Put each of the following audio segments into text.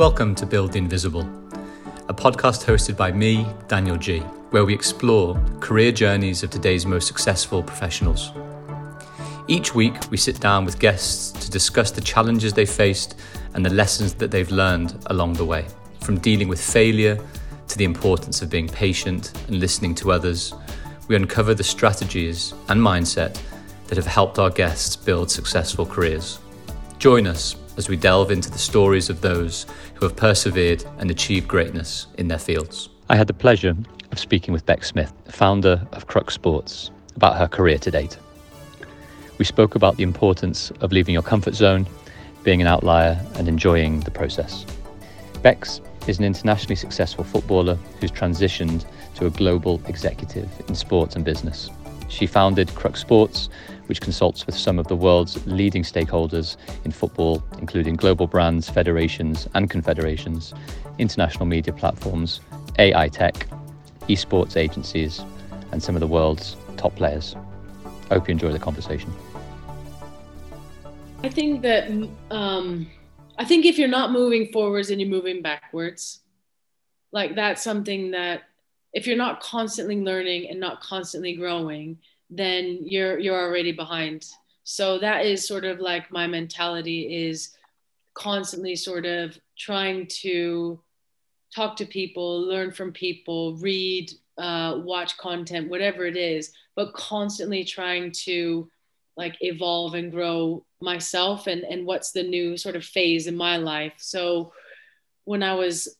Welcome to Build the Invisible, a podcast hosted by me, Daniel G, where we explore career journeys of today's most successful professionals. Each week, we sit down with guests to discuss the challenges they faced and the lessons that they've learned along the way, from dealing with failure to the importance of being patient and listening to others. We uncover the strategies and mindset that have helped our guests build successful careers. Join us as we delve into the stories of those who have persevered and achieved greatness in their fields. I had the pleasure of speaking with Bex Smith, founder of Crux Sports, about her career to date. We spoke about the importance of leaving your comfort zone, being an outlier, and enjoying the process. Bex is an internationally successful footballer who's transitioned to a global executive in sports and business. She founded Crux Sports, which consults with some of the world's leading stakeholders in football, including global brands, federations and confederations, international media platforms, AI tech, esports agencies, and some of the world's top players. I hope you enjoy the conversation. I think that, I think if you're not moving forwards, then you're moving backwards. Like, that's something that, if you're not constantly learning and not constantly growing, then you're already behind. So that is sort of like my mentality, is constantly sort of trying to talk to people, learn from people, read, watch content, whatever it is, but constantly trying to like evolve and grow myself and what's the new sort of phase in my life. So when I was,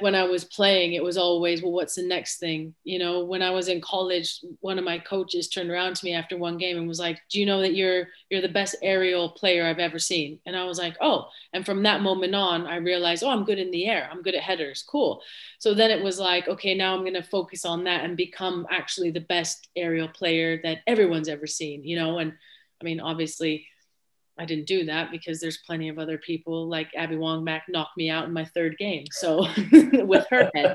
when I was playing, it was always, well, what's the next thing? You know, when I was in college, one of my coaches turned around to me after one game and was like, do you know that you're the best aerial player I've ever seen? And I was like, oh. And from that moment on, I realized, oh, I'm good in the air. I'm good at headers. Cool. So then it was like, okay, now I'm going to focus on that and become actually the best aerial player that everyone's ever seen, you know? And I mean, obviously, I didn't do that because there's plenty of other people, like Abby Wong Mack knocked me out in my third game. So with her head,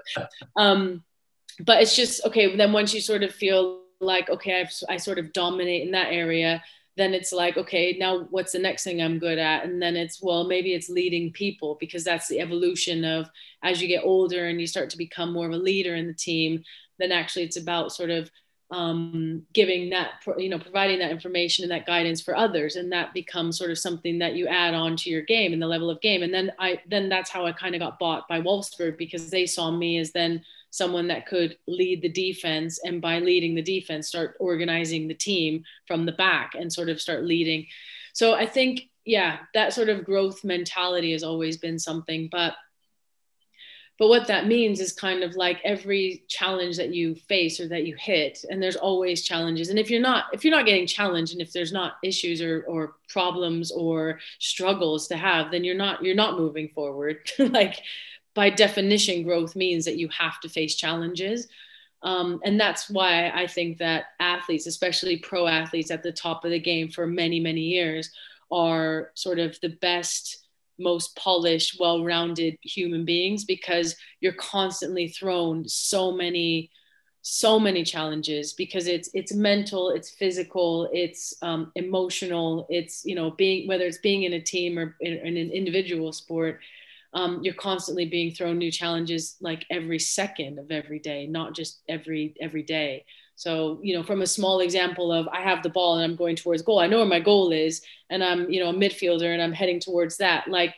but it's just, okay. Then once you sort of feel like, okay, I sort of dominate in that area, then it's like, okay, now what's the next thing I'm good at? And then it's, well, maybe it's leading people, because that's the evolution of, as you get older and you start to become more of a leader in the team, then actually it's about sort of giving that, you know, providing that information and that guidance for others. And that becomes sort of something that you add on to your game and the level of game. And then that's how I kind of got bought by Wolfsburg, because they saw me as then someone that could lead the defense, and by leading the defense, start organizing the team from the back and sort of start leading. So I think, yeah, that sort of growth mentality has always been something, But what that means is kind of like every challenge that you face or that you hit, and there's always challenges. And if you're not getting challenged, and if there's not issues or problems or struggles to have, then you're not moving forward. Like, by definition, growth means that you have to face challenges. And that's why I think that athletes, especially pro athletes at the top of the game for many, many years, are sort of the best, most polished, well-rounded human beings, because you're constantly thrown so many challenges, because it's mental, it's physical, it's emotional, it's, you know, being, whether it's being in a team or in an individual sport, you're constantly being thrown new challenges, like every second of every day, not just every day. So, you know, from a small example of, I have the ball and I'm going towards goal. I know where my goal is, and I'm, you know, a midfielder and I'm heading towards that. Like,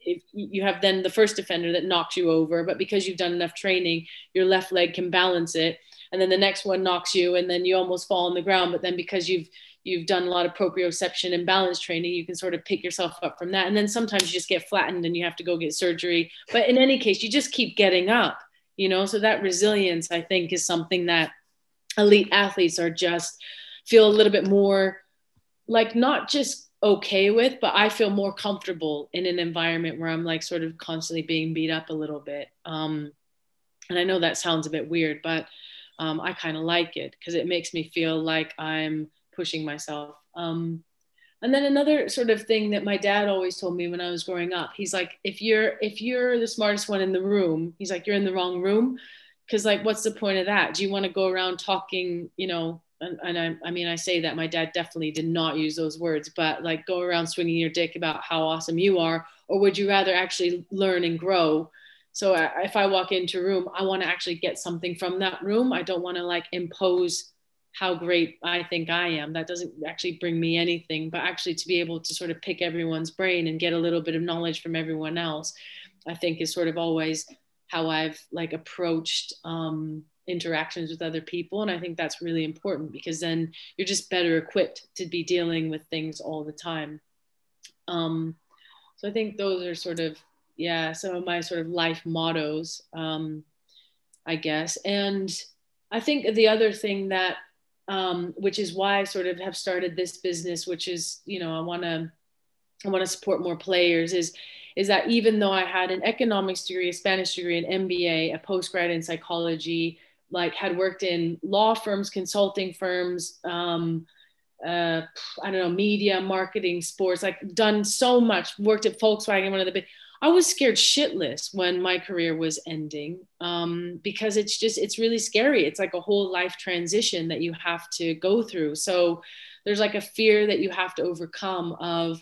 if you have then the first defender that knocks you over, but because you've done enough training, your left leg can balance it. And then the next one knocks you, and then you almost fall on the ground. But then because you've done a lot of proprioception and balance training, you can sort of pick yourself up from that. And then sometimes you just get flattened and you have to go get surgery. But in any case, you just keep getting up, you know? So that resilience, I think, is something that elite athletes are just feel a little bit more like, not just okay with, but I feel more comfortable in an environment where I'm like sort of constantly being beat up a little bit. And I know that sounds a bit weird, but I kind of like it, because it makes me feel like I'm pushing myself. And then another sort of thing that my dad always told me when I was growing up, he's like, if you're the smartest one in the room, he's like, you're in the wrong room. Because, like, what's the point of that? Do you want to go around talking, you know, and I mean, I say that my dad definitely did not use those words, but like go around swinging your dick about how awesome you are, or would you rather actually learn and grow? So if I walk into a room, I want to actually get something from that room. I don't want to like impose how great I think I am. That doesn't actually bring me anything, but actually to be able to sort of pick everyone's brain and get a little bit of knowledge from everyone else, I think is sort of always how I've like approached interactions with other people. And I think that's really important, because then you're just better equipped to be dealing with things all the time. So I think those are sort of, yeah, some of my sort of life mottos, I guess. And I think the other thing that, which is why I sort of have started this business, which is, you know, I want to support more players, is that even though I had an economics degree, a Spanish degree, an MBA, a postgrad in psychology, like had worked in law firms, consulting firms, I don't know, media, marketing, sports, like done so much, worked at Volkswagen, one of the big, I was scared shitless when my career was ending, because it's just, it's really scary. It's like a whole life transition that you have to go through. So there's like a fear that you have to overcome of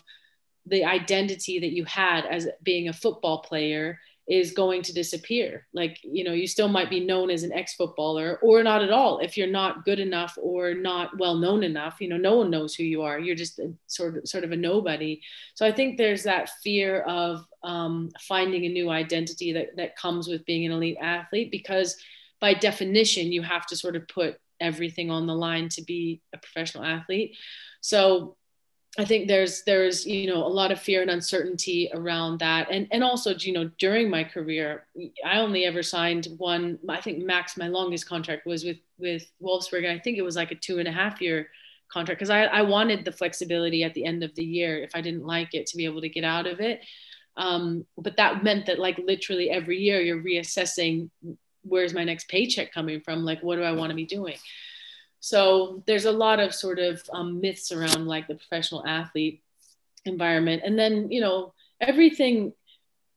the identity that you had as being a football player is going to disappear. Like, you know, you still might be known as an ex-footballer, or not at all if you're not good enough or not well known enough. You know, no one knows who you are. You're just sort of a nobody. So I think there's that fear of finding a new identity that comes with being an elite athlete, because by definition you have to sort of put everything on the line to be a professional athlete. So I think there's, you know, a lot of fear and uncertainty around that. And also, you know, during my career, I only ever signed one, I think max, my longest contract was with Wolfsburg. And I think it was like a 2.5 year contract, because I wanted the flexibility at the end of the year, if I didn't like it, to be able to get out of it. But that meant that like literally every year you're reassessing, where's my next paycheck coming from? Like, what do I want to be doing? So there's a lot of sort of myths around like the professional athlete environment. And then, you know, everything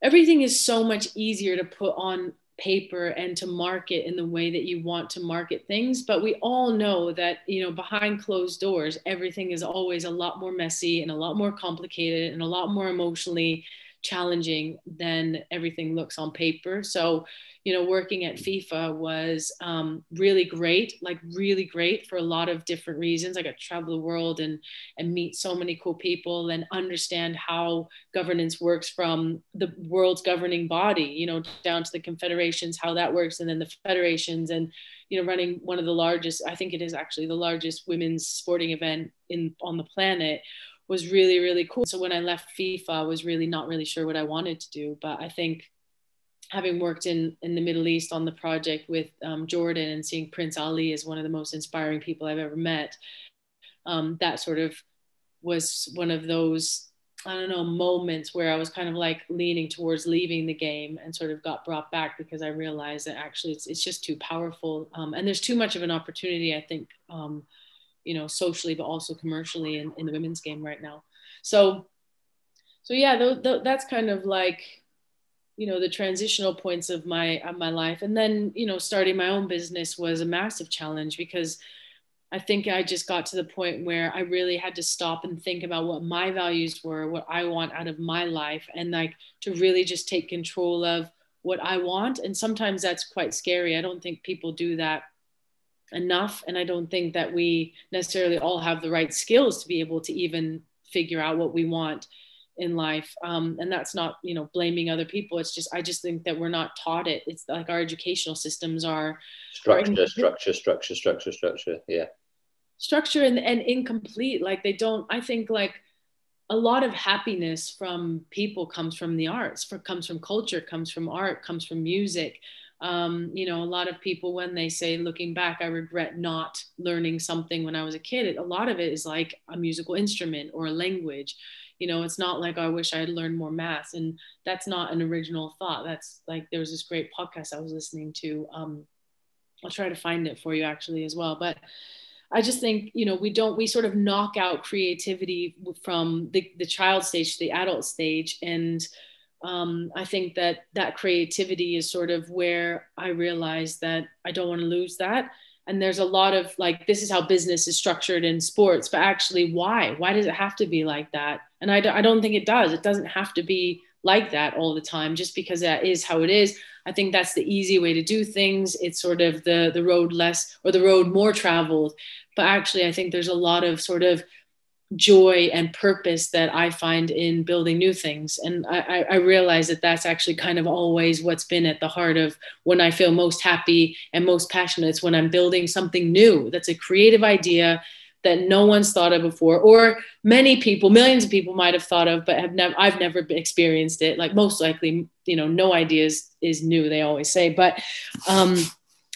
is so much easier to put on paper and to market in the way that you want to market things. But we all know that, you know, behind closed doors, everything is always a lot more messy and a lot more complicated and a lot more emotionally challenging than everything looks on paper. So, you know, working at FIFA was really great for a lot of different reasons. I got to travel the world and meet so many cool people and understand how governance works from the world's governing body, you know, down to the confederations, how that works, and then the federations, and, you know, running one of the largest, I think it is actually the largest women's sporting event on the planet, was really, really cool. So when I left FIFA, I was not really sure what I wanted to do. But I think having worked in the Middle East on the project with Jordan and seeing Prince Ali as one of the most inspiring people I've ever met, that sort of was one of those, I don't know, moments where I was kind of like leaning towards leaving the game and sort of got brought back, because I realized that actually it's just too powerful. And there's too much of an opportunity, I think, you know, socially, but also commercially in the women's game right now. So yeah, that's kind of like, you know, the transitional points of my life. And then, you know, starting my own business was a massive challenge, because I think I just got to the point where I really had to stop and think about what my values were, what I want out of my life, and like to really just take control of what I want. And sometimes that's quite scary. I don't think people do that enough, and I don't think that we necessarily all have the right skills to be able to even figure out what we want in life, and that's not, you know, blaming other people. It's just, I just think that we're not taught it. It's like our educational systems are structure, yeah, structure and incomplete. Like they don't, I think like a lot of happiness from people comes from the arts, comes from culture, comes from art, comes from music. You know, a lot of people, when they say, looking back, I regret not learning something when I was a kid, a lot of it is like a musical instrument or a language. You know, it's not like, oh, I wish I had learned more math. And that's not an original thought. That's like, there was this great podcast I was listening to. I'll try to find it for you actually as well. But I just think, you know, we sort of knock out creativity from the child stage to the adult stage. And I think that creativity is sort of where I realized that I don't want to lose that. And there's a lot of like, this is how business is structured in sports, but actually why does it have to be like that? And I don't think it does. It doesn't have to be like that all the time, just because that is how it is. I think that's the easy way to do things. It's sort of the road less, or the road more traveled. But actually, I think there's a lot of sort of joy and purpose that I find in building new things. And I realize that that's actually kind of always what's been at the heart of when I feel most happy and most passionate. It's when I'm building something new. That's a creative idea that no one's thought of before, or many people, millions of people might have thought of, but I've never experienced it. Like most likely, you know, no idea is new, they always say, but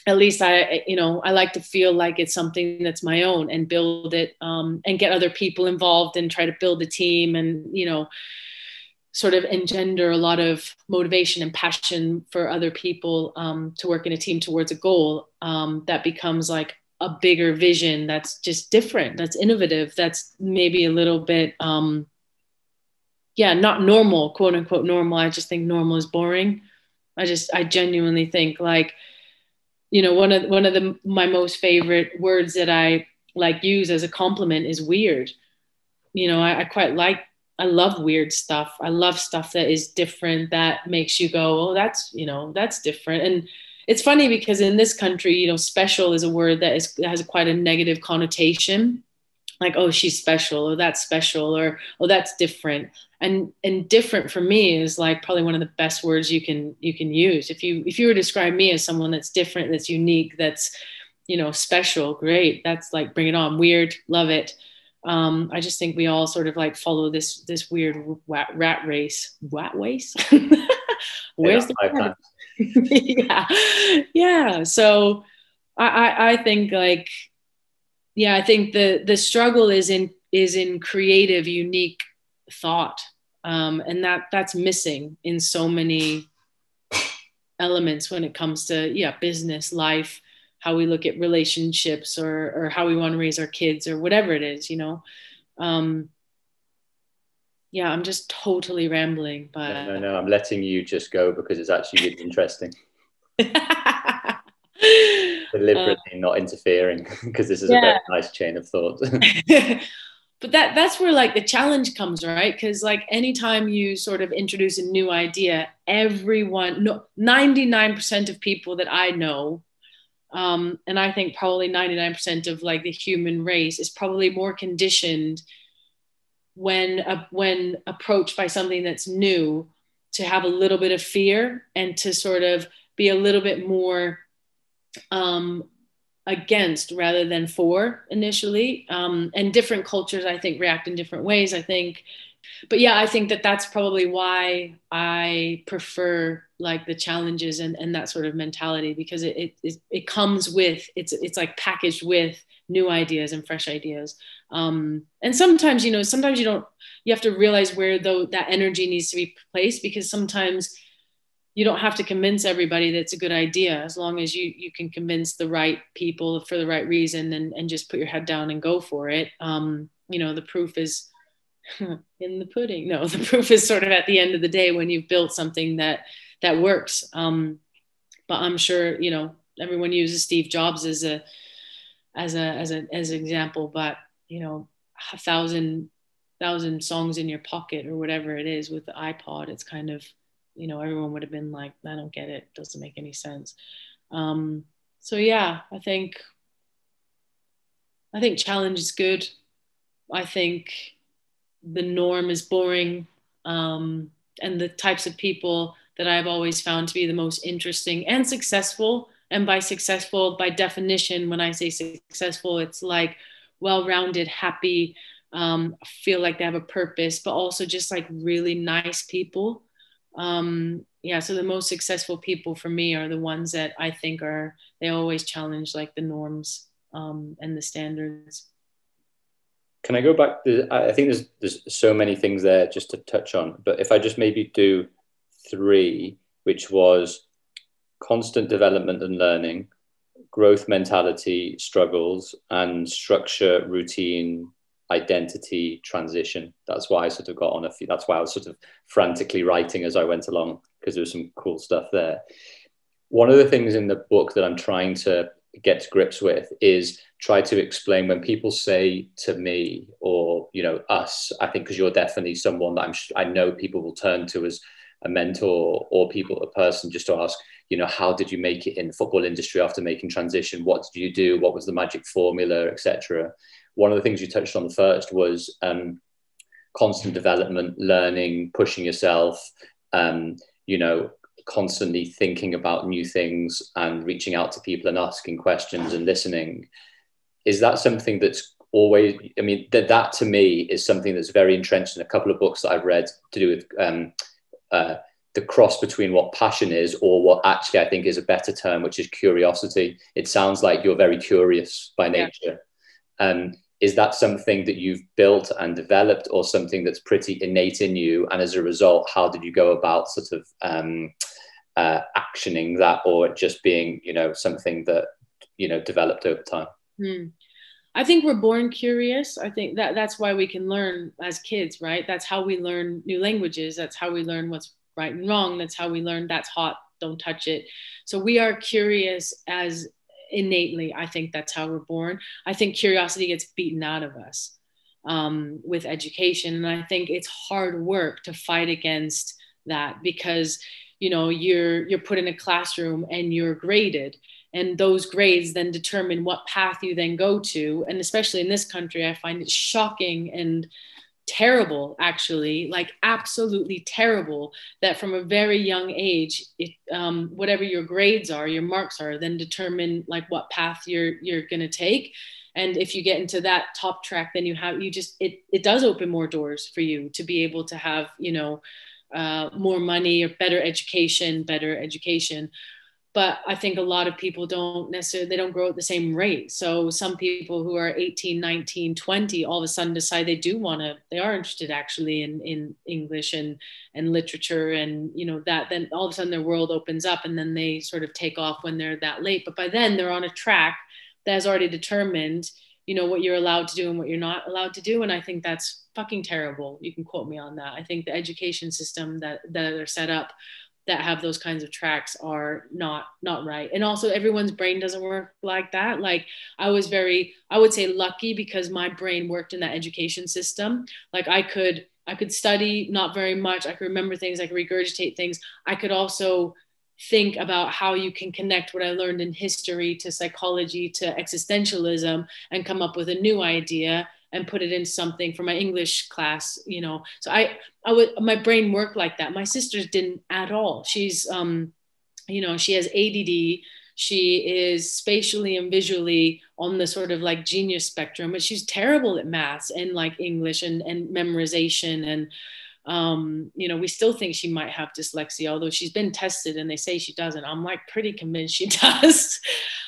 at least I like to feel like it's something that's my own and build it and get other people involved and try to build a team and, you know, sort of engender a lot of motivation and passion for other people to work in a team towards a goal that becomes like a bigger vision that's just different, that's innovative, that's maybe a little bit, not normal, quote unquote normal. I just think normal is boring. I genuinely think like, you know, one of my most favorite words that I like use as a compliment is weird. You know, I love weird stuff. I love stuff that is different, that makes you go, oh, that's, you know, that's different. And it's funny because in this country, you know, special is a word that has quite a negative connotation. Like, oh, she's special, or that's special, or, oh, that's different. And different for me is like probably one of the best words you can use. If you were to describe me as someone that's different, that's unique, that's, you know, special, great. That's like, bring it on. Weird, love it. I just think we all sort of like follow this weird rat race. Where's the yeah. So I think like, yeah, I think the struggle is in creative, unique thought. And that's missing in so many elements when it comes to, yeah, business, life, how we look at relationships or how we want to raise our kids or whatever it is, you know? Yeah, I'm just totally rambling, but no, I'm letting you just go because it's actually really interesting. Deliberately not interfering because this is a very nice chain of thought. But that's where like the challenge comes, right? Because like anytime you sort of introduce a new idea, 99% of people that I know, and I think probably 99% of like the human race is probably more conditioned when approached by something that's new to have a little bit of fear and to sort of be a little bit more against rather than for initially. And different cultures, I think, react in different ways, I think. But yeah, I think that's probably why I prefer like the challenges and that sort of mentality, because it comes with, it's like packaged with new ideas and fresh ideas. And sometimes, you know, you have to realize where that energy needs to be placed, because sometimes you don't have to convince everybody that's a good idea, as long as you can convince the right people for the right reason and just put your head down and go for it. You know, the proof is in the pudding. No, the proof is sort of at the end of the day when you've built something that works. But I'm sure, you know, everyone uses Steve Jobs as an example, but you know, 1,000 songs in your pocket or whatever it is with the iPod, it's kind of, you know, everyone would have been like, I don't get it. It doesn't make any sense. So yeah, I think challenge is good. I think the norm is boring. And the types of people that I've always found to be the most interesting and successful. And by successful, by definition, when I say successful, it's like well-rounded, happy, feel like they have a purpose, but also just like really nice people. So the most successful people for me are the ones that I think they always challenge like the norms and the standards. Can I go back? I think there's so many things there just to touch on, but if I just maybe do 3, which was constant development and learning, growth mentality, struggles, and structure, routine, identity, transition. That's why I sort of got on a few. That's why I was sort of frantically writing as I went along, because there was some cool stuff there. One of the things in the book that I'm trying to get to grips with is try to explain when people say to me or, you know, us, I think, because you're definitely someone that I know people will turn to as a mentor or a person just to ask, you know, how did you make it in the football industry after making transition? What did you do? What was the magic formula, etc.? One of the things you touched on first was constant development, learning, pushing yourself, you know, constantly thinking about new things and reaching out to people and asking questions and listening. Is that something that's always, I mean, that to me is something that's very entrenched in a couple of books that I've read to do with the cross between what passion is or what actually I think is a better term, which is curiosity. It sounds like you're very curious by nature. Is that something that you've built and developed or something that's pretty innate in you? And as a result, how did you go about sort of actioning that, or it just being, you know, something that, you know, developed over time? I think we're born curious. I think that's why we can learn as kids, right? That's how we learn new languages. That's how we learn what's right and wrong. That's how we learn that's hot, don't touch it. So we are curious as innately. I think that's how we're born. I think curiosity gets beaten out of us with education. And I think it's hard work to fight against that because, you know, you're put in a classroom and you're graded. And those grades then determine what path you then go to. And especially in this country, I find it shocking and terrible, actually, like absolutely terrible, that from a very young age, whatever your grades are, your marks are, then determine like what path you're going to take. And if you get into that top track, then it does open more doors for you to be able to have, you know, more money or better education. But I think a lot of people don't grow at the same rate. So some people who are 18, 19, 20, all of a sudden decide they are interested actually in English and literature and, you know, that then all of a sudden their world opens up and then they sort of take off when they're that late. But by then they're on a track that has already determined, you know, what you're allowed to do and what you're not allowed to do. And I think that's fucking terrible. You can quote me on that. I think the education system that are set up that have those kinds of tracks are not right. And also everyone's brain doesn't work like that. Like I was I would say lucky because my brain worked in that education system. Like I could study not very much. I could remember things. I could regurgitate things. I could also think about how you can connect what I learned in history to psychology, to existentialism, and come up with a new idea and put it in something for my English class, you know. So my brain worked like that. My sister's didn't at all. She's, you know, she has ADD. She is spatially and visually on the sort of like genius spectrum, but she's terrible at maths and like English and memorization. And, you know, we still think she might have dyslexia, although she's been tested and they say she doesn't. I'm like pretty convinced she does.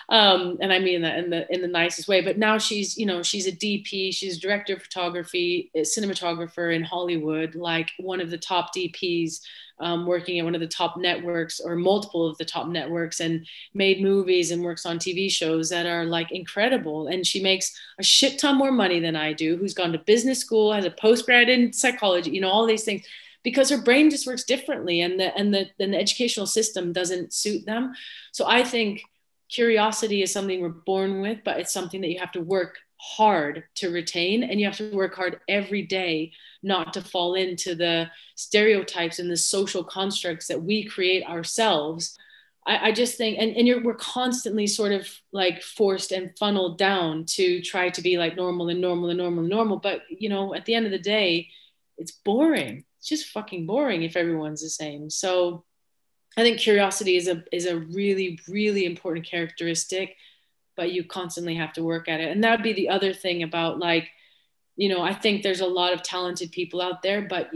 And I mean that in the nicest way, but now she's, you know, she's a DP, she's director of photography, cinematographer in Hollywood, like one of the top DPs, working at one of the top networks or multiple of the top networks, and made movies and works on TV shows that are like incredible. And she makes a shit ton more money than I do, who's gone to business school, has a postgrad in psychology, you know, all these things, because her brain just works differently and the educational system doesn't suit them. So I think curiosity is something we're born with, but it's something that you have to work hard to retain, and you have to work hard every day not to fall into the stereotypes and the social constructs that we create ourselves. I just think, we're constantly sort of like forced and funneled down to try to be like normal. But, you know, at the end of the day, it's boring. It's just fucking boring if everyone's the same. So I think curiosity is a really, really important characteristic, but you constantly have to work at it. And that'd be the other thing about, like, you know, I think there's a lot of talented people out there, but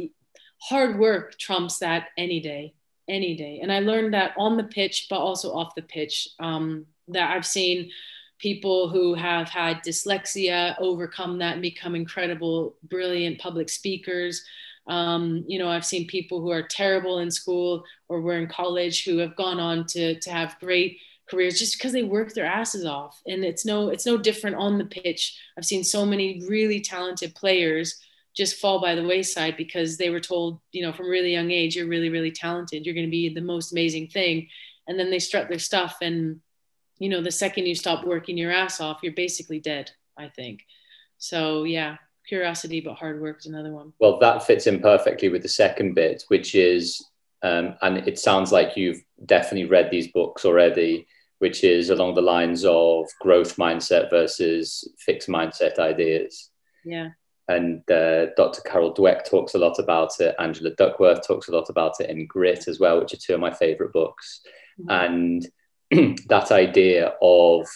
hard work trumps that any day. And I learned that on the pitch, but also off the pitch, that I've seen people who have had dyslexia overcome that and become incredible, brilliant public speakers. You know, I've seen people who are terrible in school or were in college who have gone on to have great careers just because they work their asses off. And it's no different on the pitch. I've seen so many really talented players just fall by the wayside because they were told, you know, from a really young age, you're really, really talented. You're going to be the most amazing thing. And then they strut their stuff and you know, the second you stop working your ass off, you're basically dead, I think. So yeah, curiosity but hard work is another one. Well, that fits in perfectly with the second bit, which is, and it sounds like you've definitely read these books already, which is along the lines of growth mindset versus fixed mindset ideas. Yeah. And Dr. Carol Dweck talks a lot about it. Angela Duckworth talks a lot about it in Grit as well, which are two of my favorite books. Mm-hmm. And that idea of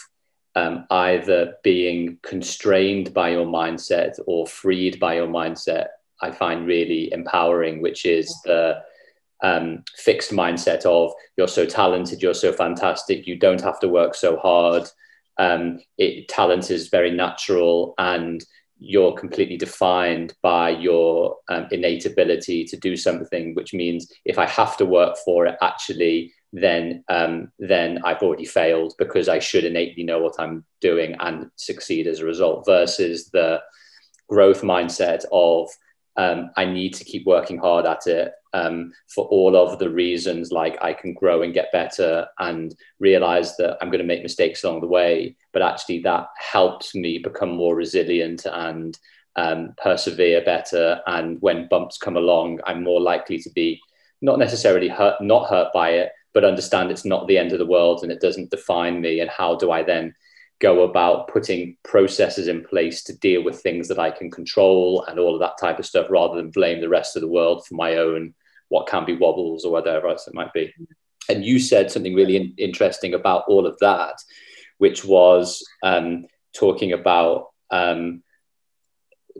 either being constrained by your mindset or freed by your mindset, I find really empowering, which is the fixed mindset of you're so talented, you're so fantastic, you don't have to work so hard. Talent is very natural, and you're completely defined by your innate ability to do something, which means if I have to work for it, actually, then I've already failed because I should innately know what I'm doing and succeed as a result, versus the growth mindset of I need to keep working hard at it for all of the reasons, like I can grow and get better and realize that I'm going to make mistakes along the way, but actually that helps me become more resilient and persevere better. And when bumps come along, I'm more likely to be not necessarily hurt, not hurt by it, but understand it's not the end of the world and it doesn't define me. And how do I then go about putting processes in place to deal with things that I can control and all of that type of stuff, rather than blame the rest of the world for my own, what can be wobbles or whatever else it might be. And you said something really interesting about all of that, which was talking about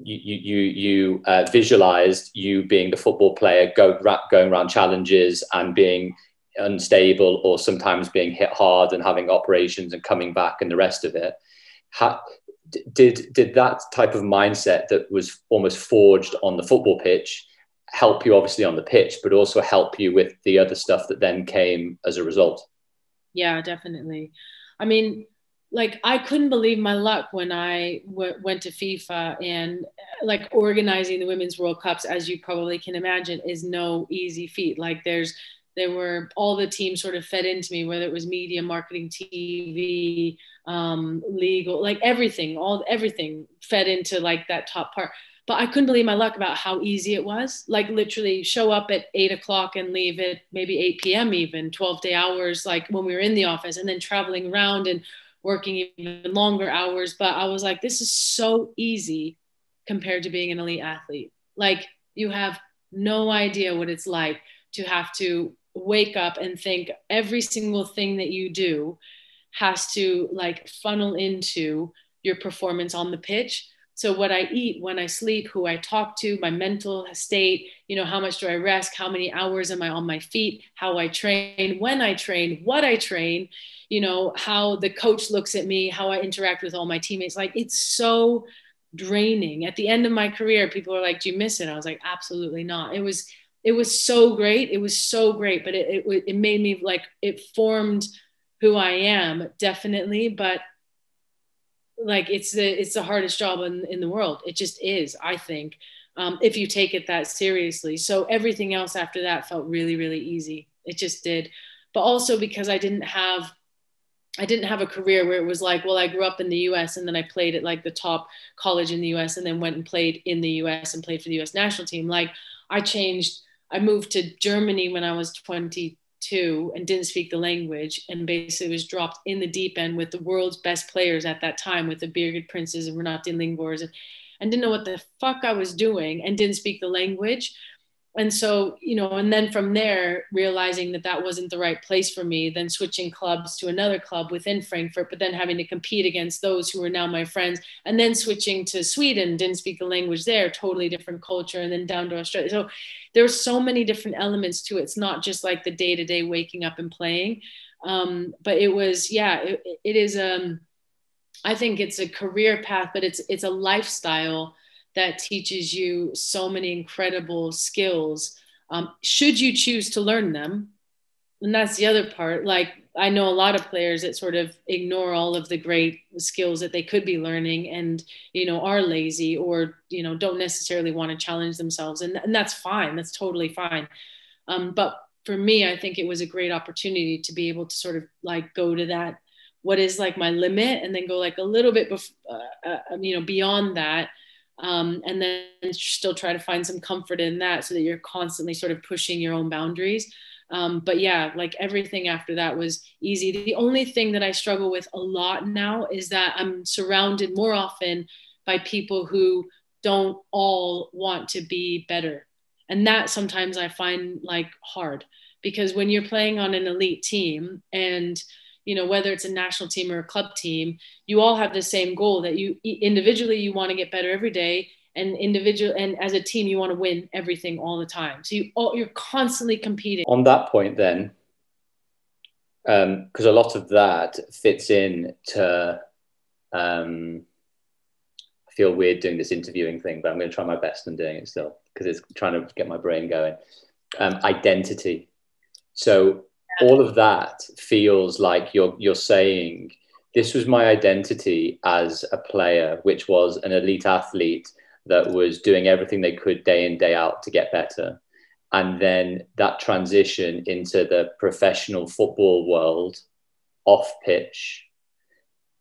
you visualized you being the football player going around challenges and being unstable, or sometimes being hit hard and having operations and coming back and the rest of it. Did that type of mindset that was almost forged on the football pitch help you obviously on the pitch, but also help you with the other stuff that then came as a result? Yeah, definitely. I mean, like, I couldn't believe my luck when I went to FIFA, and like organizing the Women's World Cups, as you probably can imagine, is no easy feat. Like there were all the teams sort of fed into me, whether it was media, marketing, TV, legal, like everything fed into like that top part. But I couldn't believe my luck about how easy it was. Like literally show up at 8 o'clock and leave at maybe 8 p.m. even, 12-day hours, like when we were in the office, and then traveling around and working even longer hours. But I was like, this is so easy compared to being an elite athlete. Like you have no idea what it's like to have to wake up and think every single thing that you do has to like funnel into your performance on the pitch. So what I eat, when I sleep, who I talk to, my mental state, you know, how much do I rest, how many hours am I on my feet, how I train, when I train, what I train, you know, how the coach looks at me, how I interact with all my teammates. Like it's so draining. At the end of my career, people are like, do you miss it? I was like, absolutely not. It was so great. It was so great, but it made me like, it formed who I am, definitely. But like, it's the hardest job in the world. It just is, I think, if you take it that seriously. So everything else after that felt really, really easy. It just did. But also because I didn't have a career where it was like, well, I grew up in the US and then I played at like the top college in the US and then went and played in the US and played for the US national team. Like I moved to Germany when I was 22 and didn't speak the language, and basically was dropped in the deep end with the world's best players at that time, with the Birgit Prinzes and Renate Lingors, and didn't know what the fuck I was doing and didn't speak the language. And so, you know, and then from there, realizing that that wasn't the right place for me, then switching clubs to another club within Frankfurt, but then having to compete against those who are now my friends, and then switching to Sweden, didn't speak the language there, totally different culture, and then down to Australia. So there's so many different elements to it. It's not just like the day-to-day waking up and playing, but it was, yeah, it is, I think it's a career path, but it's a lifestyle that teaches you so many incredible skills, should you choose to learn them. And that's the other part. Like, I know a lot of players that sort of ignore all of the great skills that they could be learning and, you know, are lazy or, you know, don't necessarily want to challenge themselves. And that's fine. That's totally fine. But for me, I think it was a great opportunity to be able to sort of like go to that what is like my limit, and then go like a little bit beyond that. And then still try to find some comfort in that, so that you're constantly sort of pushing your own boundaries. But yeah, like everything after that was easy. The only thing that I struggle with a lot now is that I'm surrounded more often by people who don't all want to be better. And that sometimes I find like hard, because when you're playing on an elite team, and you know, whether it's a national team or a club team, you all have the same goal, that you individually, you want to get better every day, and individual, and as a team, you want to win everything all the time. So you're constantly competing. On that point then, because a lot of that fits in to, I feel weird doing this interviewing thing, but I'm going to try my best and doing it still, because it's trying to get my brain going. Identity. So all of that feels like you're saying, this was my identity as a player, which was an elite athlete that was doing everything they could day in, day out to get better. And then that transition into the professional football world, off pitch,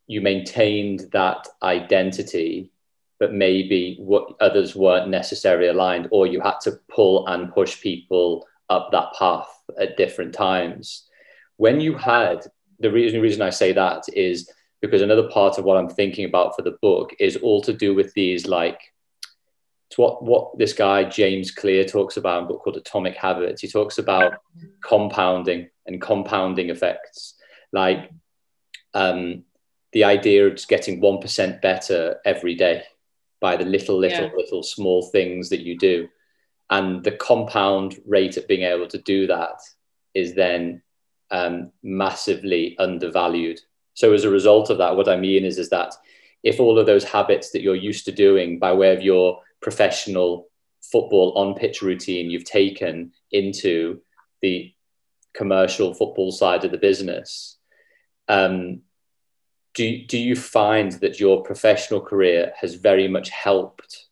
you maintained that identity, but maybe what others weren't necessarily aligned, or you had to pull and push people up that path at different times. When you had, the reason I say that is because another part of what I'm thinking about for the book is all to do with these, like, it's what this guy James Clear talks about in a book called Atomic Habits. He talks about compounding and compounding effects, like the idea of just getting 1% better every day by the little small things that you do. And the compound rate of being able to do that is then massively undervalued. So as a result of that, what I mean is that if all of those habits that you're used to doing by way of your professional football on-pitch routine, you've taken into the commercial football side of the business, do you find that your professional career has very much helped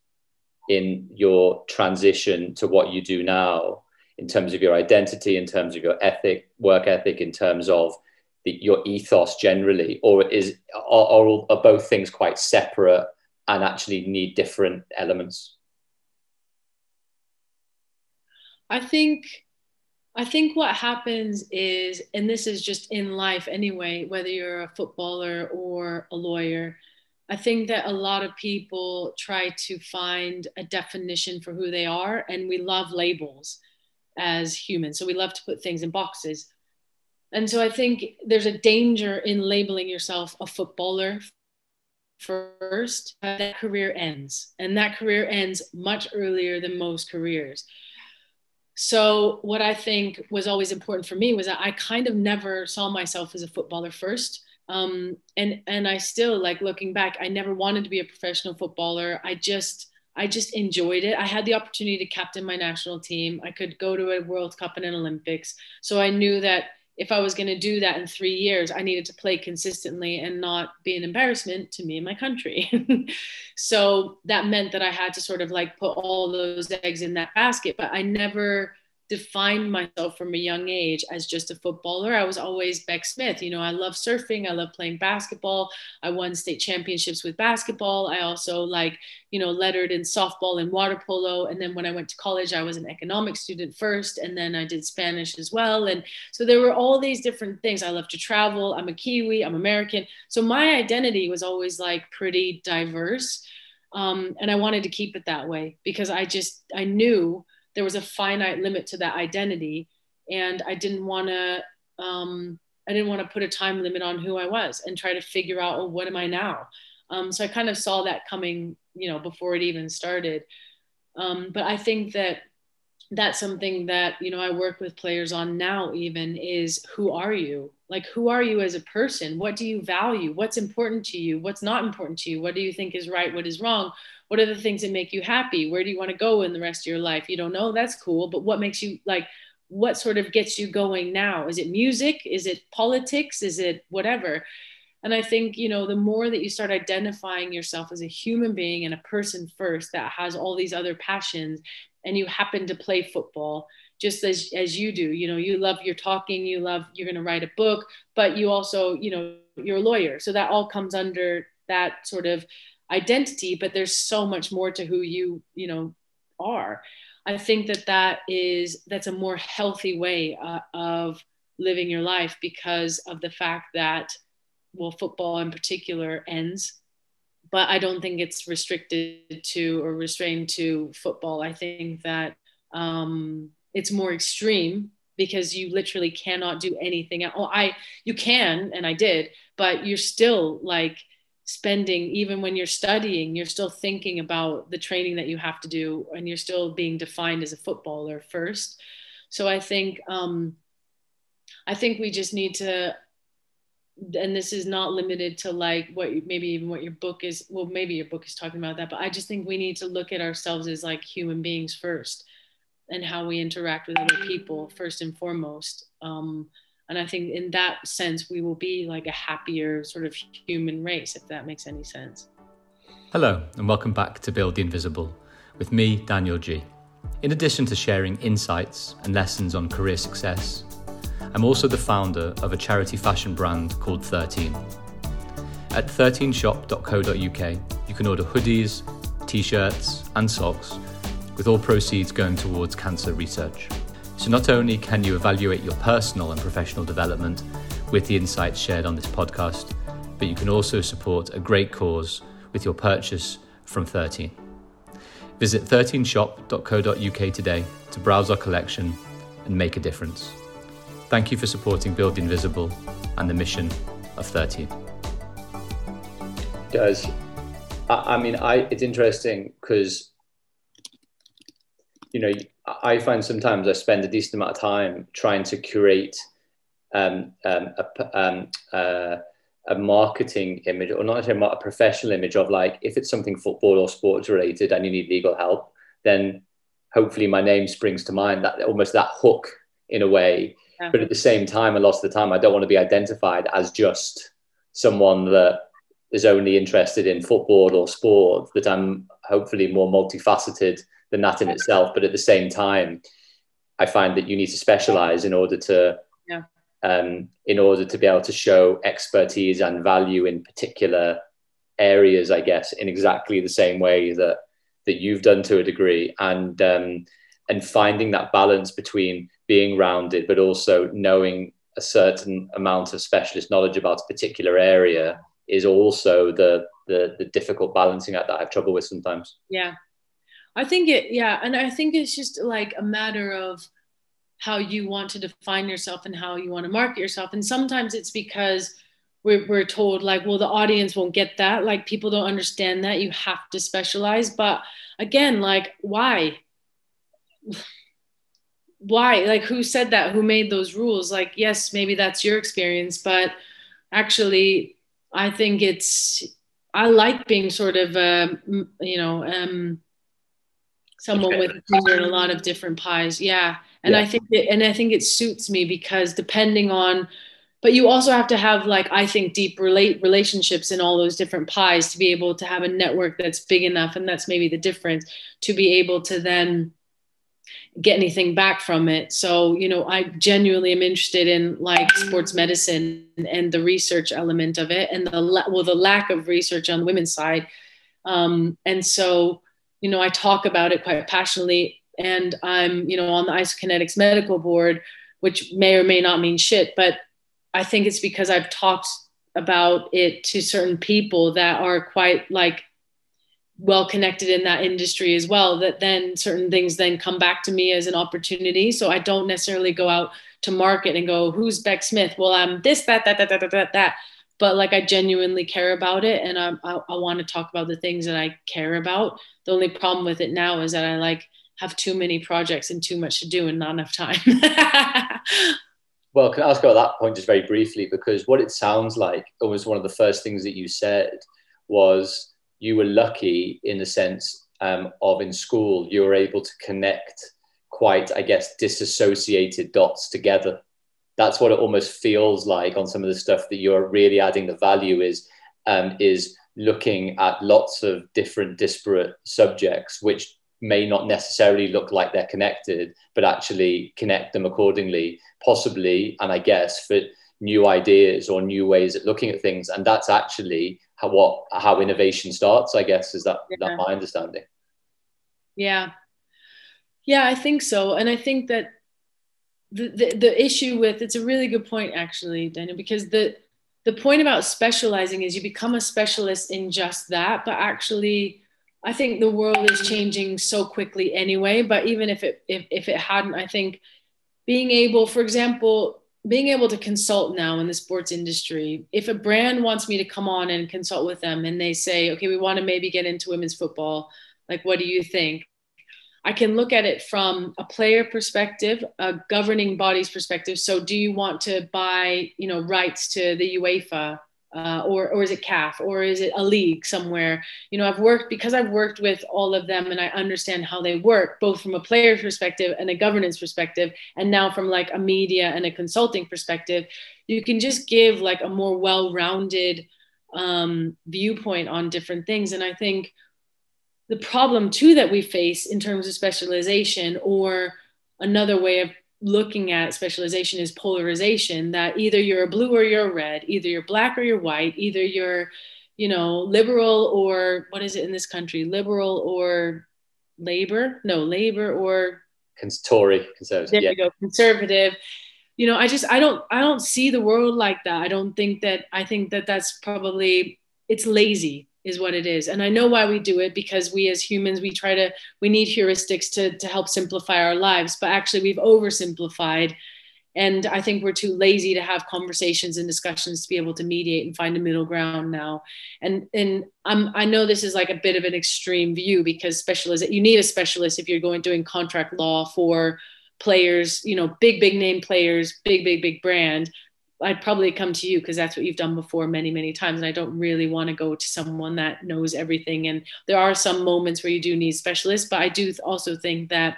in your transition to what you do now, in terms of your identity, in terms of your work ethic, in terms of your ethos generally, or are both things quite separate and actually need different elements? I think what happens is, and this is just in life anyway, whether you're a footballer or a lawyer, I think that a lot of people try to find a definition for who they are, and we love labels as humans. So we love to put things in boxes. And so I think there's a danger in labeling yourself a footballer first. That career ends, and that career ends much earlier than most careers. So what I think was always important for me was that I kind of never saw myself as a footballer first. And I still, like, looking back, I never wanted to be a professional footballer. I just enjoyed it. I had the opportunity to captain my national team. I could go to a World Cup and an Olympics. So I knew that if I was going to do that in 3 years, I needed to play consistently and not be an embarrassment to me and my country. So that meant that I had to sort of like put all those eggs in that basket, but I never defined myself from a young age as just a footballer. I was always Bex Smith. You know, I love surfing. I love playing basketball. I won state championships with basketball. I also, like, you know, lettered in softball and water polo. And then when I went to college, I was an economics student first, and then I did Spanish as well. And so there were all these different things. I love to travel. I'm a Kiwi. I'm American. So my identity was always like pretty diverse. And I wanted to keep it that way, because I knew there was a finite limit to that identity, and I didn't want to put a time limit on who I was and try to figure out, oh, what am I now? So I kind of saw that coming, you know, before it even started. But I think that that's something that, you know, I work with players on now even, is who are you? Like, who are you as a person? What do you value? What's important to you? What's not important to you? What do you think is right? What is wrong? What are the things that make you happy? Where do you want to go in the rest of your life? You don't know, that's cool. But what makes you, like, what sort of gets you going now? Is it music? Is it politics? Is it whatever? And I think, you know, the more that you start identifying yourself as a human being and a person first that has all these other passions, and you happen to play football, just as you do, you know, you love your talking, you love, you're going to write a book, but you also, you know, you're a lawyer. So that all comes under that sort of identity, but there's so much more to who you, you know, are. I think that that's a more healthy way of living your life, because of the fact that, well, football in particular ends, but I don't think it's restricted to or restrained to football. I think that it's more extreme because you literally cannot do anything at all. You can, and I did, but you're still like spending, even when you're studying, you're still thinking about the training that you have to do, and you're still being defined as a footballer first. So I think we just need to, and this is not limited to like maybe even what your book is, well, maybe your book is talking about that, but I just think we need to look at ourselves as like human beings first, and how we interact with other people first and foremost. And I think in that sense, we will be like a happier sort of human race, if that makes any sense. Hello, and welcome back to Build the Invisible with me, Daniel G. In addition to sharing insights and lessons on career success, I'm also the founder of a charity fashion brand called 13. At 13shop.co.uk, you can order hoodies, t-shirts and socks, with all proceeds going towards cancer research. So not only can you evaluate your personal and professional development with the insights shared on this podcast, but you can also support a great cause with your purchase from 13. Visit 13shop.co.uk today to browse our collection and make a difference. Thank you for supporting Build the Invisible and the mission of 13. Guys, it's interesting because, you know, I find sometimes I spend a decent amount of time trying to curate a marketing image, or not necessarily a professional image of, like, if it's something football or sports related and you need legal help, then hopefully my name springs to mind, that almost that hook in a way. Yeah. But at the same time, a lot of the time, I don't want to be identified as just someone that is only interested in football or sport, that I'm hopefully more multifaceted than that in itself. But at the same time, I find that you need to specialize in order to be able to show expertise and value in particular areas, I guess, in exactly the same way that you've done to a degree, and finding that balance between being rounded, but also knowing a certain amount of specialist knowledge about a particular area is also the difficult balancing act that I have trouble with sometimes. Yeah. And I think it's just like a matter of how you want to define yourself and how you want to market yourself. And sometimes it's because we're told, like, well, the audience won't get that. Like, people don't understand that you have to specialize. But again, like, why? Why? Like, who said that? Who made those rules? Like, yes, maybe that's your experience, but actually, I think I like being sort of, someone with a finger in a lot of different pies. Yeah. I think it suits me, because depending on, but you also have to have, like, I think deep relationships in all those different pies to be able to have a network that's big enough. And that's maybe the difference, to be able to then get anything back from it. So, you know, I genuinely am interested in, like, sports medicine and the research element of it, and the lack of research on the women's side. And so, you know, I talk about it quite passionately, and I'm, you know, on the Isokinetics Medical Board, which may or may not mean shit, but I think it's because I've talked about it to certain people that are quite, like, well connected in that industry as well, that then certain things then come back to me as an opportunity. So I don't necessarily go out to market and go, who's Bex Smith? Well, I'm this, that. But, like, I genuinely care about it, and I want to talk about the things that I care about. The only problem with it now is that I, like, have too many projects and too much to do and not enough time. Well, can I ask about that point just very briefly? Because what it sounds like, almost one of the first things that you said was you were lucky in the sense of, in school, you were able to connect quite, I guess, disassociated dots together. That's what it almost feels like on some of the stuff that you're really adding the value is looking at lots of different disparate subjects, which may not necessarily look like they're connected, but actually connect them accordingly, possibly, and I guess for new ideas or new ways of looking at things. And that's actually how innovation starts, I guess, is that, yeah. That's my understanding. Yeah. Yeah, I think so. And I think that the issue with, it's a really good point, actually, Daniel, because the point about specializing is you become a specialist in just that, but actually, I think the world is changing so quickly anyway, but even if it hadn't, I think being able, for example, being able to consult now in the sports industry, if a brand wants me to come on and consult with them and they say, okay, we want to maybe get into women's football, like, what do you think? I can look at it from a player perspective, a governing body's perspective. So do you want to buy, rights to the UEFA? Or is it CAF, or is it a league somewhere? I've worked with all of them, and I understand how they work, both from a player's perspective and a governance perspective, and now from like a media and a consulting perspective. You can just give like a more well-rounded viewpoint on different things. And I think the problem too that we face in terms of specialization, or another way of looking at specialization, is polarization, that either you're a blue or you're a red, either you're black or you're white, either you're, liberal or what is it in this country? Liberal or labor? No, labor or Tory, conservative. There you go, conservative. I don't see the world like that. I think that that's probably, it's lazy is what it is. And I know why we do it, because we as humans, we need heuristics to help simplify our lives, but actually we've oversimplified. And I think we're too lazy to have conversations and discussions to be able to mediate and find a middle ground now. And I know this is like a bit of an extreme view, because you need a specialist if you're doing contract law for players, big name players, big brand. I'd probably come to you because that's what you've done before many, many times. And I don't really want to go to someone that knows everything. And there are some moments where you do need specialists, but I do also think that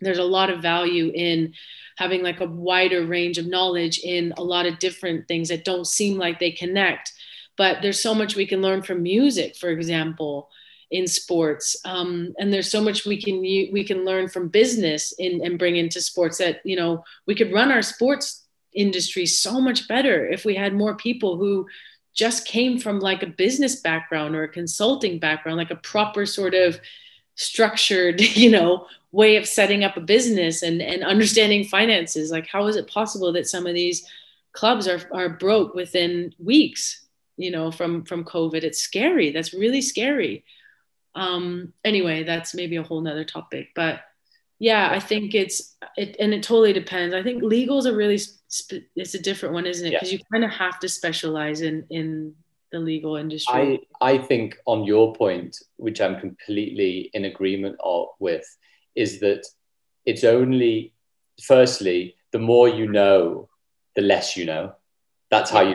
there's a lot of value in having like a wider range of knowledge in a lot of different things that don't seem like they connect, but there's so much we can learn from music, for example, in sports. And there's so much we can learn from business and bring into sports that, we could run our sports industry so much better if we had more people who just came from like a business background or a consulting background, like a proper sort of structured, way of setting up a business and understanding finances. Like, how is it possible that some of these clubs are broke within weeks, from COVID? It's scary. That's really scary. Anyway, that's maybe a whole nother topic, but yeah, I think it totally depends. I think legal is it's a different one, isn't it? Because you kind of have to specialize in the legal industry. I think on your point, which I'm completely in agreement with, is that it's only, firstly, the more you know, the less you know. That's how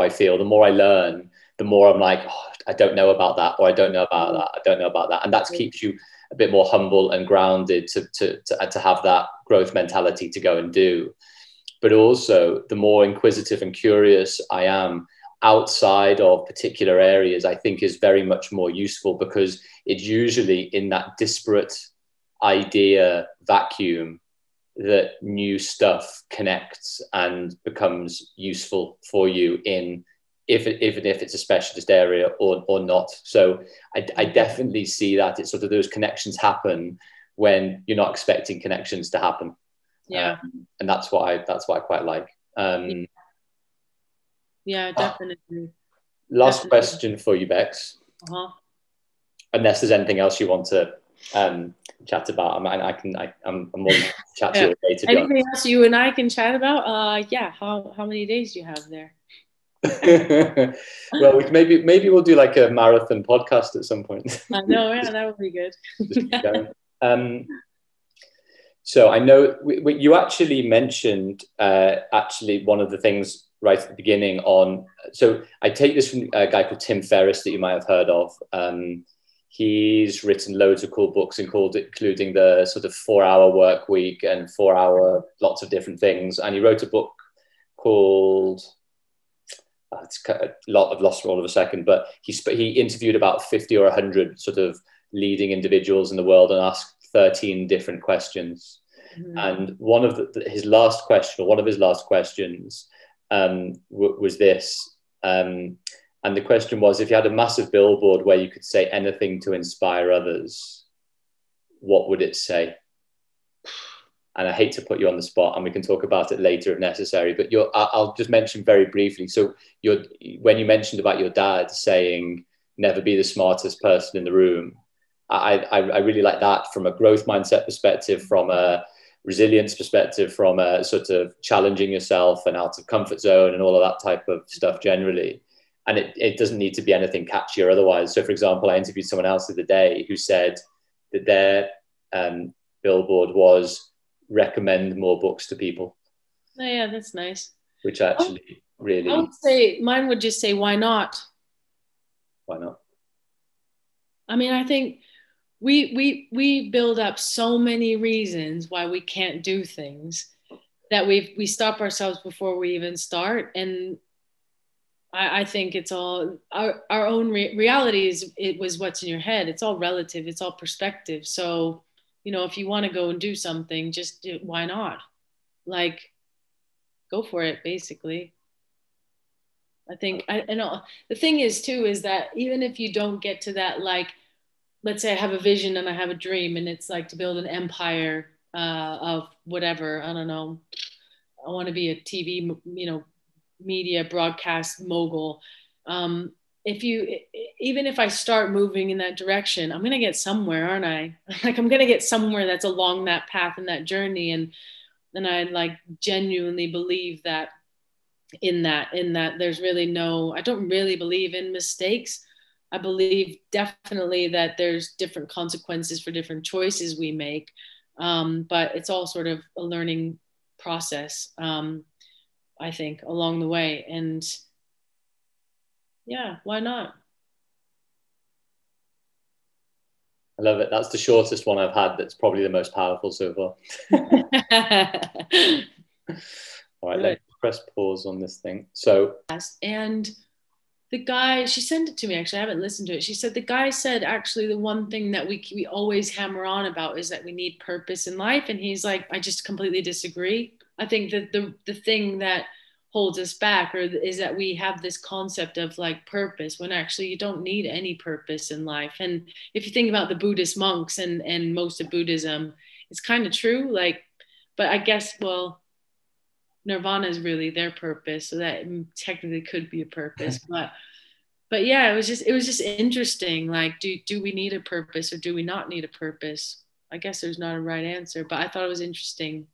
I feel. The more I learn, the more I'm like, oh, I don't know about that, or I don't know about that, I don't know about that. And that keeps you a bit more humble and grounded to have that growth mentality to go and do. But also, the more inquisitive and curious I am outside of particular areas, I think is very much more useful, because it's usually in that disparate idea vacuum that new stuff connects and becomes useful for you in, if it's a specialist area or not. So I definitely see that it's sort of those connections happen when you're not expecting connections to happen. Yeah. And that's what I quite like. Yeah, definitely. Last question for you, Bex. Uh-huh. Unless there's anything else you want to chat about, I'm more than chat to you later. Anything else you and I can chat about? How many days do you have there? Well, maybe we'll do like a marathon podcast at some point. I know, yeah, that would be good. So I know you actually mentioned one of the things right at the beginning on. So I take this from a guy called Tim Ferriss that you might have heard of. He's written loads of cool books, including the sort of 4-hour work week and 4-hour lots of different things. And he wrote a book called. I've lost all of a second, but he interviewed about 50 or 100 sort of leading individuals in the world and asked 13 different questions. Mm-hmm. And one of his last question was this. And the question was, if you had a massive billboard where you could say anything to inspire others, what would it say? And I hate to put you on the spot, and we can talk about it later if necessary, but I'll just mention very briefly. So when you mentioned about your dad saying, never be the smartest person in the room, I really like that from a growth mindset perspective, from a resilience perspective, from a sort of challenging yourself and out of comfort zone and all of that type of stuff generally. And it doesn't need to be anything catchy or otherwise. So for example, I interviewed someone else the other day who said that their billboard was, recommend more books to people. Oh, yeah, that's nice. Which actually I would say mine would just say, why not? Why not? I mean, I think we build up so many reasons why we can't do things that we stop ourselves before we even start. And I think it's all our own realities. It was what's in your head. It's all relative. It's all perspective. So, you know, if you want to go and do something, just why not? Like, go for it, basically. I think, and the thing is too, is that even if you don't get to that, like, let's say I have a vision and I have a dream and it's like to build an empire of whatever, I don't know. I want to be a TV, you know, media broadcast mogul. Even if I start moving in that direction, I'm going to get somewhere, aren't I? Like, I'm going to get somewhere that's along that path and that journey. And I like genuinely believe that in that there's really I don't really believe in mistakes. I believe definitely that there's different consequences for different choices we make. But it's all sort of a learning process, I think, along the way. And yeah, why not? I love it. That's the shortest one I've had. That's probably the most powerful so far. All right, let's press pause on this thing. So, and the guy, she sent it to me. Actually, I haven't listened to it. She said the guy said actually the one thing that we always hammer on about is that we need purpose in life, and he's like, I just completely disagree. I think that the thing that holds us back is that we have this concept of like purpose when actually you don't need any purpose in life. And if you think about the Buddhist monks and most of Buddhism, it's kind of true. Like, but I guess, well, nirvana is really their purpose. So that technically could be a purpose, but yeah, it was just interesting. Like, do we need a purpose or do we not need a purpose? I guess there's not a right answer, but I thought it was interesting.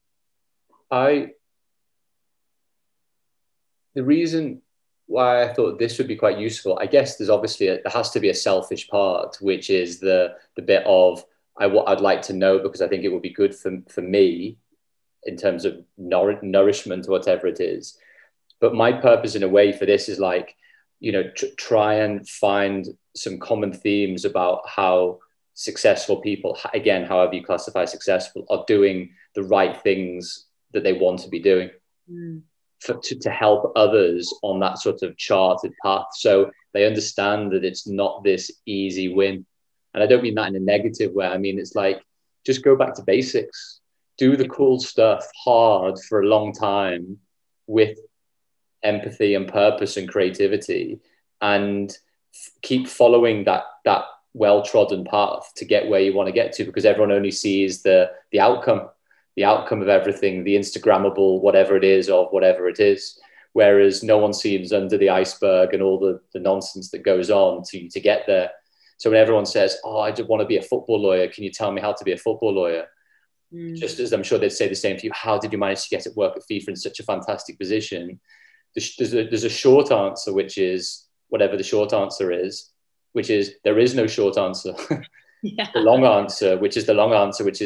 The reason why I thought this would be quite useful, I guess there's obviously, there has to be a selfish part, which is the bit of, I'd like to know because I think it would be good for me in terms of nourishment or whatever it is. But my purpose in a way for this is like, you know, try and find some common themes about how successful people, again, however you classify successful, are doing the right things that they want to be doing. Mm. To help others on that sort of charted path, so they understand that it's not this easy win. And I don't mean that in a negative way. I mean, it's like, just go back to basics, do the cool stuff hard for a long time with empathy and purpose and creativity, and keep following that well-trodden path to get where you want to get to, because everyone only sees the outcome. The outcome of everything, the Instagrammable, whatever it is, whereas no one seems under the iceberg and all the nonsense that goes on to get there. So when everyone says, oh, I just want to be a football lawyer, can you tell me how to be a football lawyer? Mm. Just as I'm sure they'd say the same to you, how did you manage to get at work at FIFA in such a fantastic position? There's a short answer, which is whatever the short answer is, which is there is no short answer. Yeah. The long answer, which is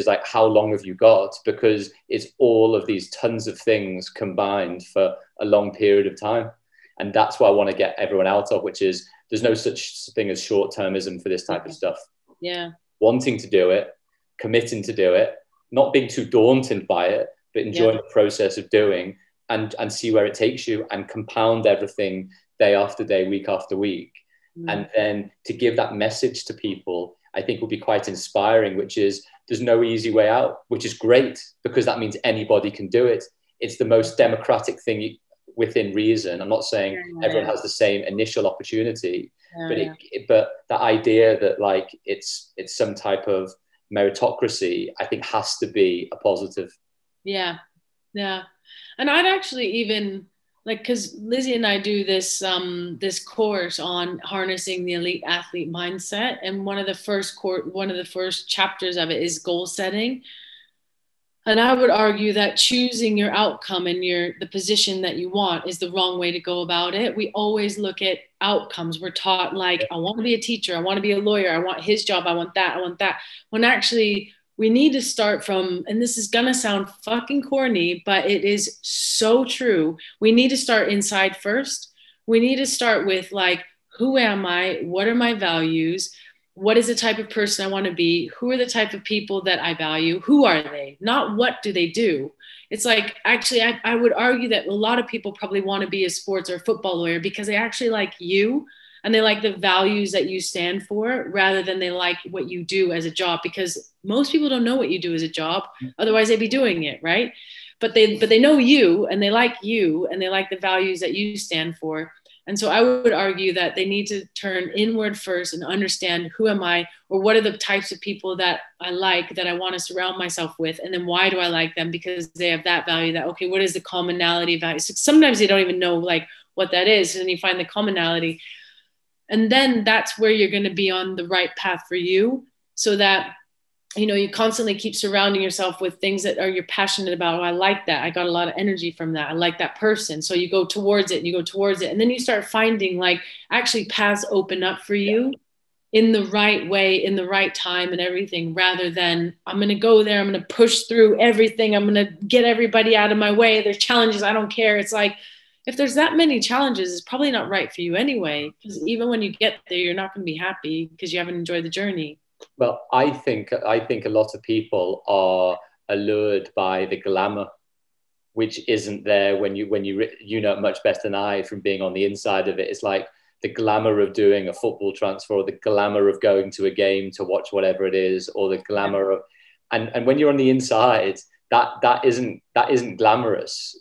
like, how long have you got? Because it's all of these tons of things combined for a long period of time. And that's what I want to get everyone out of, which is there's no such thing as short-termism for this type of stuff. Yeah. Wanting to do it, committing to do it, not being too daunted by it, but enjoying the process of doing and see where it takes you, and compound everything day after day, week after week. Mm. And then to give that message to people, I think will be quite inspiring, which is there's no easy way out, which is great because that means anybody can do it. It's the most democratic thing within reason. I'm not saying everyone has the same initial opportunity, but that idea that like it's some type of meritocracy, I think has to be a positive. Yeah, yeah. And I'd actually even like, because Lizzie and I do this this course on harnessing the elite athlete mindset, and one of the first chapters of it is goal setting. And I would argue that choosing your outcome and the position that you want is the wrong way to go about it. We always look at outcomes. We're taught like, I want to be a teacher, I want to be a lawyer, I want his job, I want that. When actually we need to start from, and this is going to sound fucking corny, but it is so true. We need to start inside first. We need to start with like, who am I? What are my values? What is the type of person I want to be? Who are the type of people that I value? Who are they? Not what do they do? It's like, actually, I would argue that a lot of people probably want to be a sports or a football lawyer because they actually like you and they like the values that you stand for rather than they like what you do as a job, because most people don't know what you do as a job. Otherwise they'd be doing it, right? But they know you and they like you and they like the values that you stand for. And so I would argue that they need to turn inward first and understand who am I, or what are the types of people that I like, that I want to surround myself with, and then why do I like them? Because they have that value. That, okay, what is the commonality value? So sometimes they don't even know like what that is, and you find the commonality. And then that's where you're going to be on the right path for you, so that, you know, you constantly keep surrounding yourself with things that you're passionate about. Oh, I like that. I got a lot of energy from that. I like that person. So you go towards it and you go towards it. And then you start finding like actually paths open up for you in the right way, in the right time and everything, rather than I'm going to go there. I'm going to push through everything. I'm going to get everybody out of my way. There's challenges. I don't care. It's like, if there's that many challenges, it's probably not right for you anyway, because even when you get there, you're not going to be happy because you haven't enjoyed the journey. Well, I think a lot of people are allured by the glamour, which isn't there when you know it much better than I, from being on the inside of it. It's like the glamour of doing a football transfer, or the glamour of going to a game to watch whatever it is, or the glamour of, and when you're on the inside, that isn't glamorous.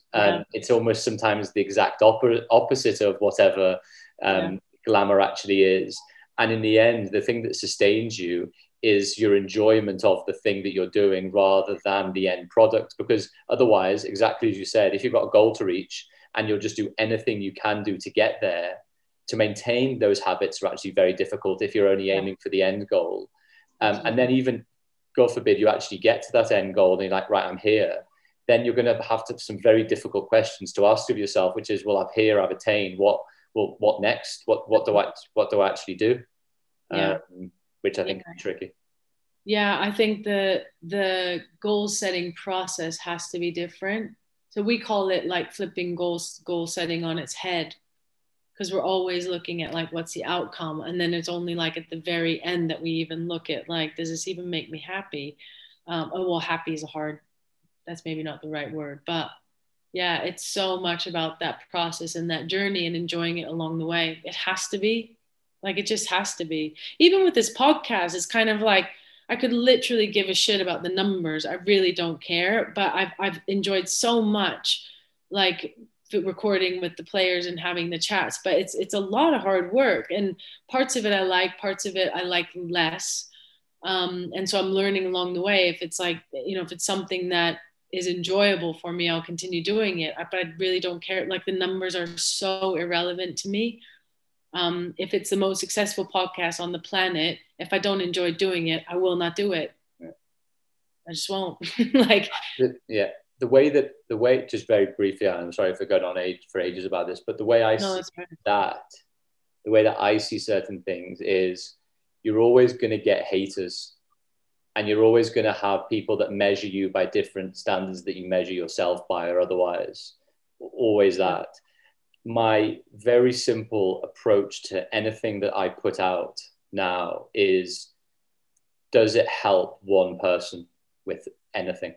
It's almost sometimes the exact opposite of whatever glamour actually is. And in the end, the thing that sustains you is your enjoyment of the thing that you're doing rather than the end product. Because otherwise, exactly as you said, if you've got a goal to reach and you'll just do anything you can do to get there, to maintain those habits are actually very difficult if you're only aiming for the end goal. And then even, God forbid, you actually get to that end goal and you're like, right, I'm here. Then you're going to have some very difficult questions to ask of yourself, which is, well, I'm here, I've attained, what next? What do I actually do? Which I think is tricky. Yeah, I think the goal setting process has to be different. So we call it like flipping goal setting on its head, because we're always looking at like what's the outcome, and then it's only like at the very end that we even look at like, does this even make me happy? Happy is that's maybe not the right word, but yeah, it's so much about that process and that journey and enjoying it along the way. It has to be. Like, it just has to be. Even with this podcast, it's kind of like, I could literally give a shit about the numbers. I really don't care. But I've enjoyed so much, like, recording with the players and having the chats. But it's a lot of hard work. And parts of it I like, parts of it I like less. And so I'm learning along the way. If it's like, you know, if it's something that is enjoyable for me, I'll continue doing it, but I really don't care. Like, the numbers are so irrelevant to me. If it's the most successful podcast on the planet, if I don't enjoy doing it, I will not do it. I just won't. Like, yeah, the way just very briefly, I'm sorry for going on for ages about this, but the way that I see certain things is, you're always going to get haters. And you're always going to have people that measure you by different standards that you measure yourself by or otherwise. Always that. My very simple approach to anything that I put out now is, does it help one person with anything?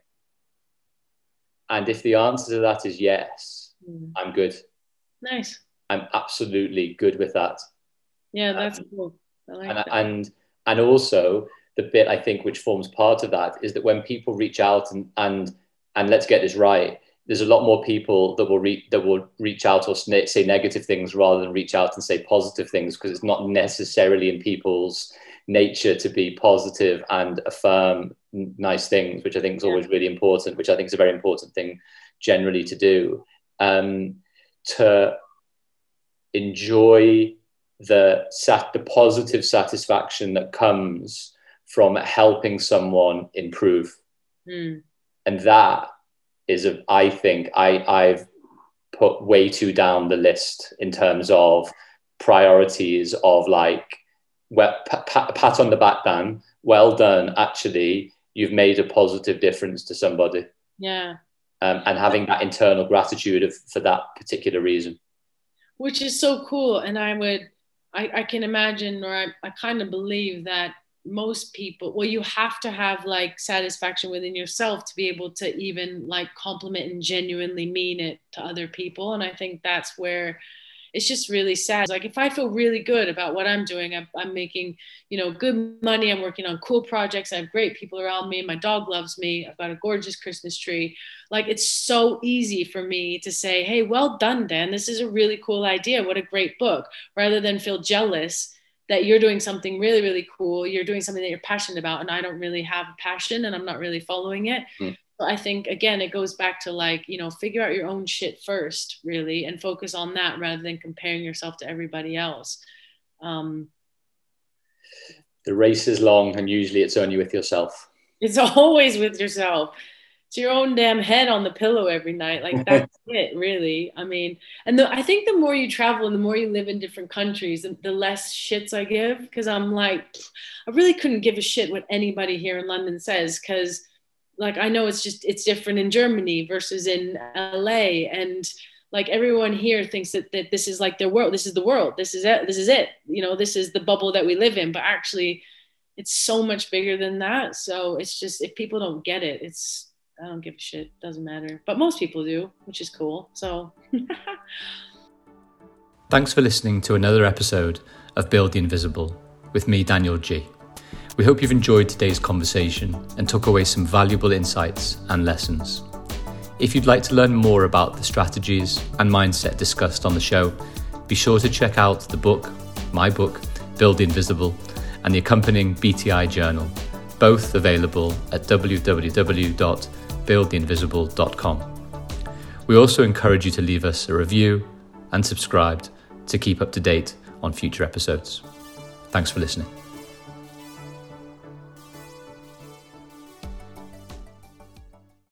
And if the answer to that is yes, I'm good. Nice. I'm absolutely good with that. Yeah, that's cool. I like that. And also the bit I think which forms part of that is that when people reach out and let's get this right, there's a lot more people that will reach out or say negative things rather than reach out and say positive things, because it's not necessarily in people's nature to be positive and affirm nice things, which I think is always really important, which I think is a very important thing generally to do, to enjoy the positive satisfaction that comes from helping someone improve. Mm. And that is, I think, I've put way too down the list in terms of priorities of like, well, pat on the back, Dan, well done, actually, you've made a positive difference to somebody. Yeah. And having that internal gratitude for that particular reason. Which is so cool. And I can imagine, or I kind of believe that most people, well, you have to have like satisfaction within yourself to be able to even like compliment and genuinely mean it to other people. And I think that's where it's just really sad. Like if I feel really good about what I'm doing, I'm making, you know, good money, I'm working on cool projects, I have great people around me, my dog loves me, I've got a gorgeous Christmas tree. Like it's so easy for me to say, hey, well done, Dan, this is a really cool idea, what a great book, rather than feel jealous that you're doing something really, really cool, you're doing something that you're passionate about, and I don't really have a passion and I'm not really following it. Mm. I think, again, it goes back to like, you know, figure out your own shit first, really, and focus on that rather than comparing yourself to everybody else. The race is long, and usually it's only with yourself. It's always with yourself. It's your own damn head on the pillow every night. Like that's it, really. I mean, and I think the more you travel and the more you live in different countries, the less shits I give, because I'm like, I really couldn't give a shit what anybody here in London says, because like, I know it's different in Germany versus in LA. And like everyone here thinks that this is like their world. This is the world. This is it. You know, this is the bubble that we live in, but actually it's so much bigger than that. So it's just, if people don't get it, I don't give a shit. It doesn't matter. But most people do, which is cool. So thanks for listening to another episode of Build the Invisible with me, Daniel G. We hope you've enjoyed today's conversation and took away some valuable insights and lessons. If you'd like to learn more about the strategies and mindset discussed on the show, be sure to check out the book, my book, Build the Invisible, and the accompanying BTI journal, both available at www.buildtheinvisible.com. We also encourage you to leave us a review and subscribe to keep up to date on future episodes. Thanks for listening.